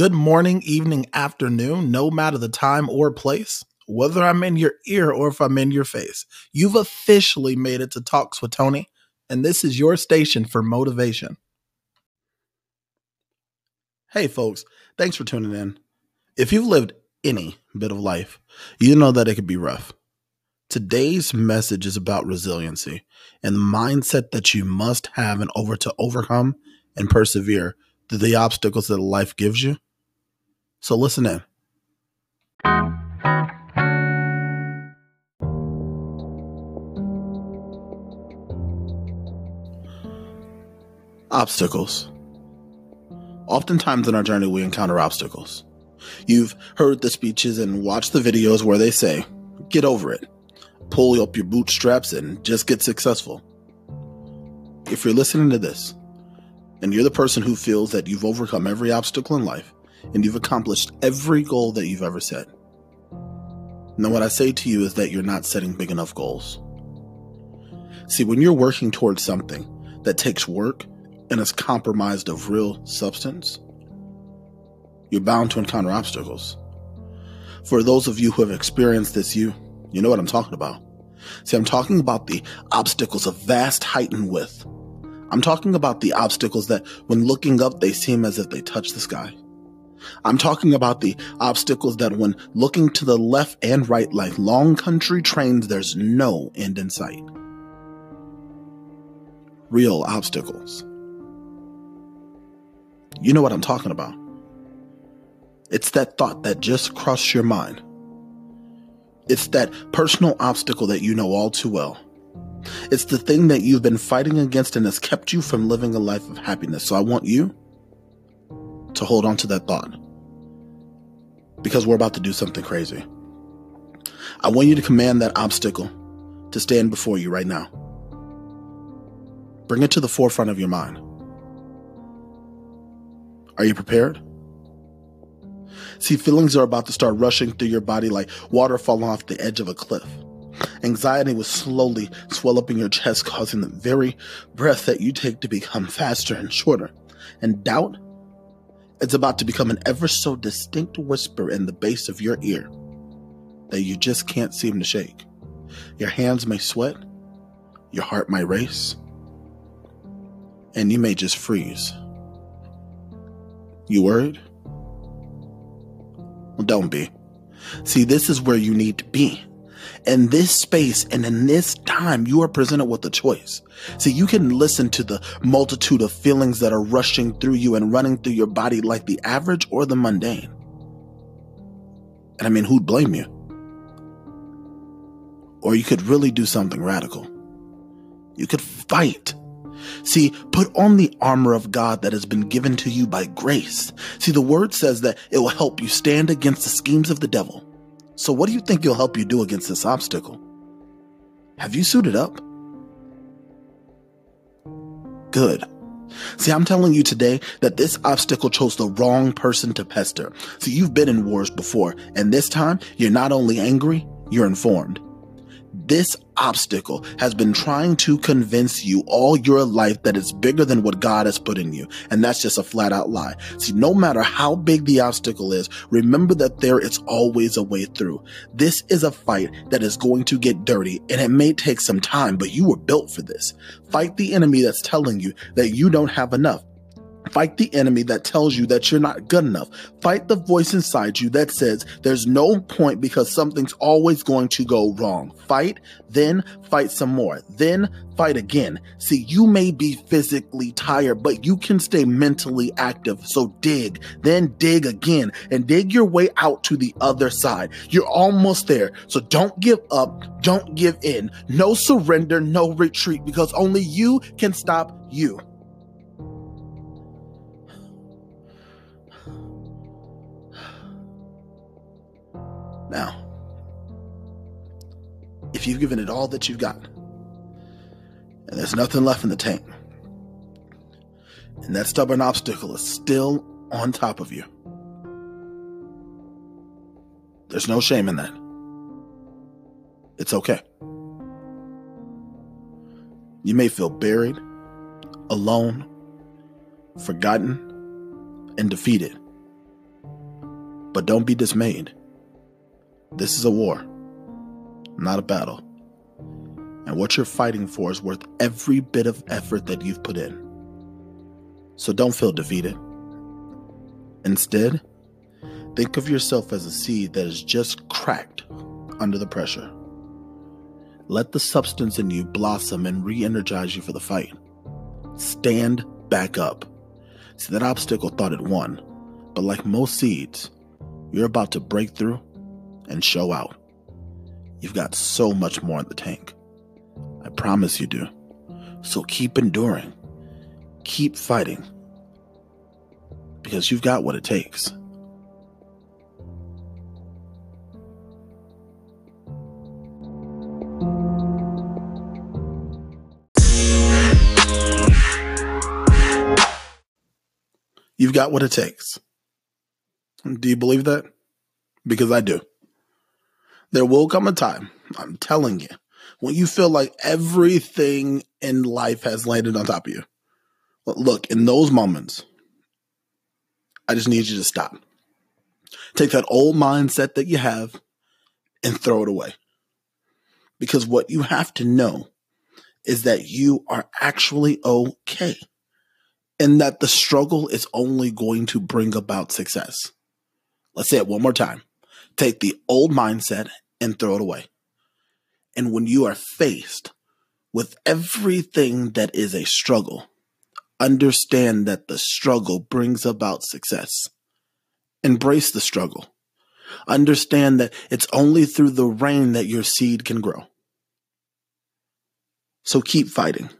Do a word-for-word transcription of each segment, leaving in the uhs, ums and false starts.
Good morning, evening, afternoon, no matter the time or place, whether I'm in your ear or if I'm in your face. You've officially made it to Talks with Tony, and this is your station for motivation. Hey folks, thanks for tuning in. If you've lived any bit of life, you know that it could be rough. Today's message is about resiliency and the mindset that you must have in order to overcome and persevere through the obstacles that life gives you. So listen in. Obstacles. Oftentimes in our journey, we encounter obstacles. You've heard the speeches and watched the videos where they say, get over it, pull up your bootstraps and just get successful. If you're listening to this and you're the person who feels that you've overcome every obstacle in life and you've accomplished every goal that you've ever set, then what I say to you is that you're not setting big enough goals. See, when you're working towards something that takes work and is compromised of real substance, you're bound to encounter obstacles. For those of you who have experienced this, you you know what I'm talking about. See, I'm talking about the obstacles of vast height and width. I'm talking about the obstacles that when looking up, they seem as if they touch the sky. I'm talking about the obstacles that when looking to the left and right like long country trains, there's no end in sight. Real obstacles. You know what I'm talking about. It's that thought that just crossed your mind. It's that personal obstacle that you know all too well. It's the thing that you've been fighting against and has kept you from living a life of happiness. So I want you to hold on to that thought, because we're about to do something crazy. I want you to command that obstacle to stand before you right now. Bring it to the forefront of your mind. Are you prepared? See, feelings are about to start rushing through your body like water falling off the edge of a cliff. Anxiety will slowly swell up in your chest, causing the very breath that you take to become faster and shorter. And doubt is about to become an ever so distinct whisper in the base of your ear that you just can't seem to shake. Your hands may sweat, your heart might race, and you may just freeze. You worried? Well, don't be. See, this is where you need to be. In this space and in this time, you are presented with a choice. See, you can listen to the multitude of feelings that are rushing through you and running through your body like the average or the mundane. And I mean, who'd blame you? Or you could really do something radical. You could fight. See, put on the armor of God that has been given to you by grace. See, the word says that it will help you stand against the schemes of the devil. So what do you think it'll help you do against this obstacle? Have you suited up? Good. See, I'm telling you today that this obstacle chose the wrong person to pester. See, you've been in wars before, and this time you're not only angry, you're informed. This obstacle has been trying to convince you all your life that it's bigger than what God has put in you. And that's just a flat out lie. See, no matter how big the obstacle is, remember that there is always a way through. This is a fight that is going to get dirty, and it may take some time, but you were built for this. Fight the enemy that's telling you that you don't have enough. Fight the enemy that tells you that you're not good enough. Fight the voice inside you that says there's no point because something's always going to go wrong. Fight, then fight some more, then fight again. See, you may be physically tired, but you can stay mentally active. So dig, then dig again, and dig your way out to the other side. You're almost there. So don't give up. Don't give in. No surrender, no retreat, because only you can stop you. Now, if you've given it all that you've got, and there's nothing left in the tank, and that stubborn obstacle is still on top of you, there's no shame in that. It's okay. You may feel buried, alone, forgotten, and defeated, But don't be dismayed. This is a war, not a battle. And what you're fighting for is worth every bit of effort that you've put in. So don't feel defeated. Instead, think of yourself as a seed that is just cracked under the pressure. Let the substance in you blossom and re-energize you for the fight. Stand back up. See, that obstacle thought it won, but like most seeds, you're about to break through and show out. You've got so much more in the tank. I promise you do. So keep enduring. Keep fighting. Because you've got what it takes. You've got what it takes. Do you believe that? Because I do. There will come a time, I'm telling you, when you feel like everything in life has landed on top of you. But look, in those moments, I just need you to stop. Take that old mindset that you have and throw it away. Because what you have to know is that you are actually okay and that the struggle is only going to bring about success. Let's say it one more time. Take the old mindset and throw it away. And when you are faced with everything that is a struggle, understand that the struggle brings about success. Embrace the struggle. Understand that it's only through the rain that your seed can grow. So keep fighting.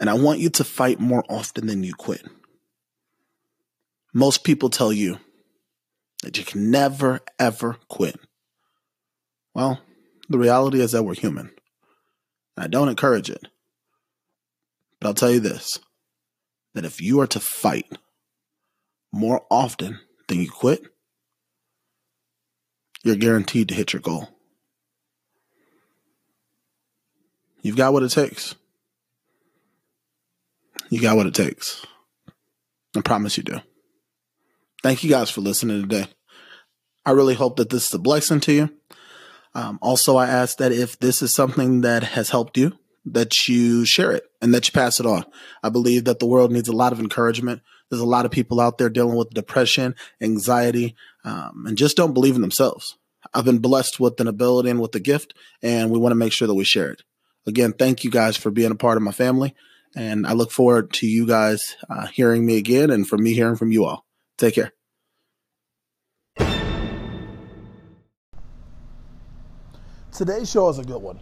And I want you to fight more often than you quit. Most people tell you that you can never, ever quit. Well, the reality is that we're human. I don't encourage it. But I'll tell you this, that if you are to fight more often than you quit, you're guaranteed to hit your goal. You've got what it takes. You got what it takes. I promise you do. Thank you guys for listening today. I really hope that this is a blessing to you. Um, also, I ask that if this is something that has helped you, that you share it and that you pass it on. I believe that the world needs a lot of encouragement. There's a lot of people out there dealing with depression, anxiety, um, and just don't believe in themselves. I've been blessed with an ability and with a gift, and we want to make sure that we share it. Again, thank you guys for being a part of my family, and I look forward to you guys uh, hearing me again and for me hearing from you all. Take care. Today's show is a good one.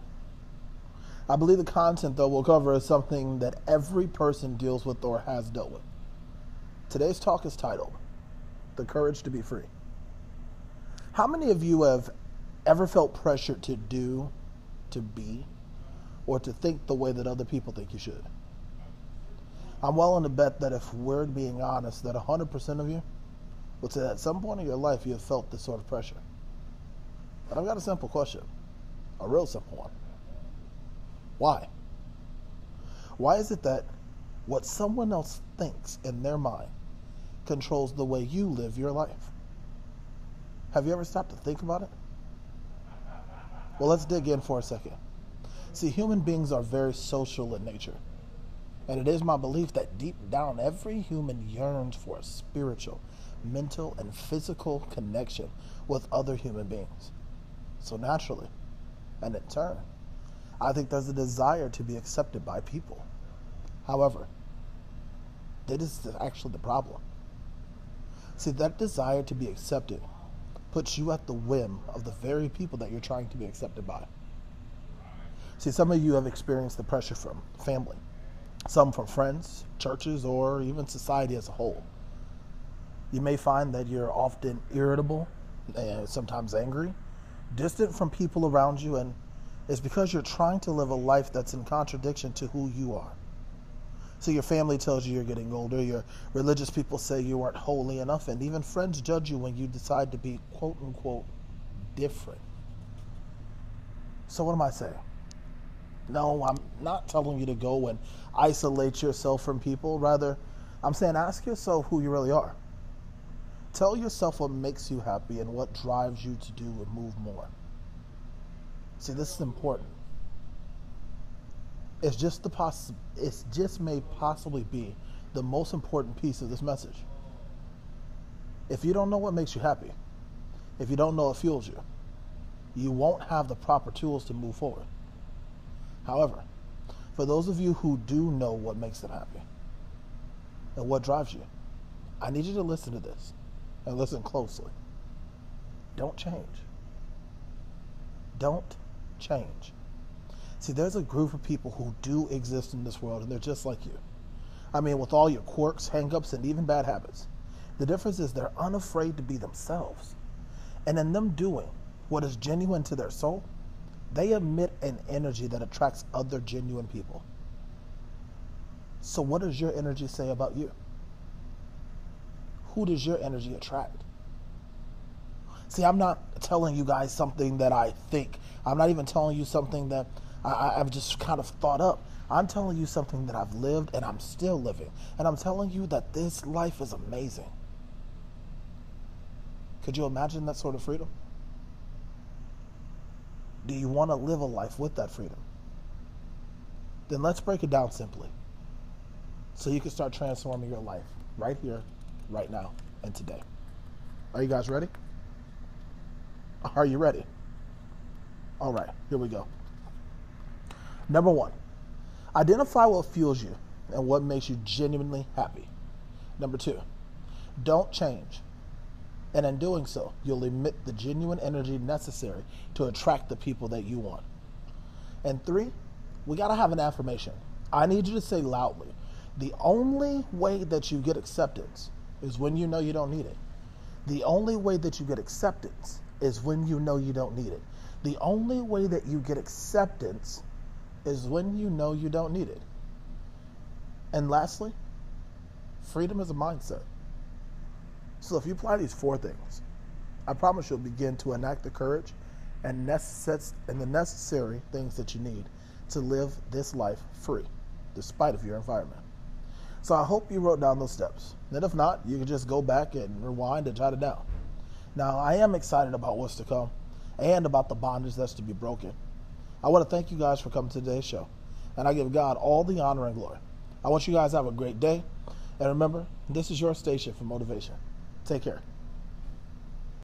I believe the content, though, we'll cover is something that every person deals with or has dealt with. Today's talk is titled, The Courage to Be Free. How many of you have ever felt pressured to do, to be, or to think the way that other people think you should? I'm willing to bet that if we're being honest, that one hundred percent of you would say that at some point in your life you have felt this sort of pressure. But I've got a simple question, a real simple one. Why? Why is it that what someone else thinks in their mind controls the way you live your life? Have you ever stopped to think about it? Well, let's dig in for a second. See, human beings are very social in nature. And it is my belief that deep down, every human yearns for a spiritual, mental, and physical connection with other human beings. So naturally, and in turn, I think there's a desire to be accepted by people. However, that is actually the problem. See, that desire to be accepted puts you at the whim of the very people that you're trying to be accepted by. See, some of you have experienced the pressure from family, some from friends, churches, or even society as a whole. You may find that you're often irritable and sometimes angry, distant from people around you, and it's because you're trying to live a life that's in contradiction to who you are. So your family tells you you're getting older, your religious people say you aren't holy enough, and even friends judge you when you decide to be quote-unquote different. So what am I saying? No, I'm not telling you to go and isolate yourself from people. Rather, I'm saying ask yourself who you really are. Tell yourself what makes you happy and what drives you to do and move more. See, this is important. It's just the poss- it's just may possibly be the most important piece of this message. If you don't know what makes you happy, if you don't know what fuels you, you won't have the proper tools to move forward. However, for those of you who do know what makes them happy and what drives you, I need you to listen to this and listen closely. Don't change. Don't change. See, there's a group of people who do exist in this world, and they're just like you. I mean, with all your quirks, hang-ups, and even bad habits. The difference is they're unafraid to be themselves. And in them doing what is genuine to their soul, they emit an energy that attracts other genuine people. So what does your energy say about you? Who does your energy attract? See, I'm not telling you guys something that I think. I'm not even telling you something that I, I've just kind of thought up. I'm telling you something that I've lived and I'm still living. And I'm telling you that this life is amazing. Could you imagine that sort of freedom? Do you want to live a life with that freedom? Then let's break it down simply, so you can start transforming your life right here, right now, and today. Are you guys ready? Are you ready? All right, here we go. Number one, identify what fuels you and what makes you genuinely happy. Number two, don't change. And in doing so, you'll emit the genuine energy necessary to attract the people that you want. And three, we gotta have an affirmation. I need you to say loudly, the only way that you get acceptance is when you know you don't need it. The only way that you get acceptance is when you know you don't need it. The only way that you get acceptance is when you know you don't need it. And lastly, freedom is a mindset. So if you apply these four things, I promise you'll begin to enact the courage and, necess- and the necessary things that you need to live this life free, despite of your environment. So I hope you wrote down those steps. And if not, you can just go back and rewind and jot it down. Now, I am excited about what's to come and about the bondage that's to be broken. I want to thank you guys for coming to today's show, and I give God all the honor and glory. I want you guys to have a great day, and remember, this is your station for motivation. Take care.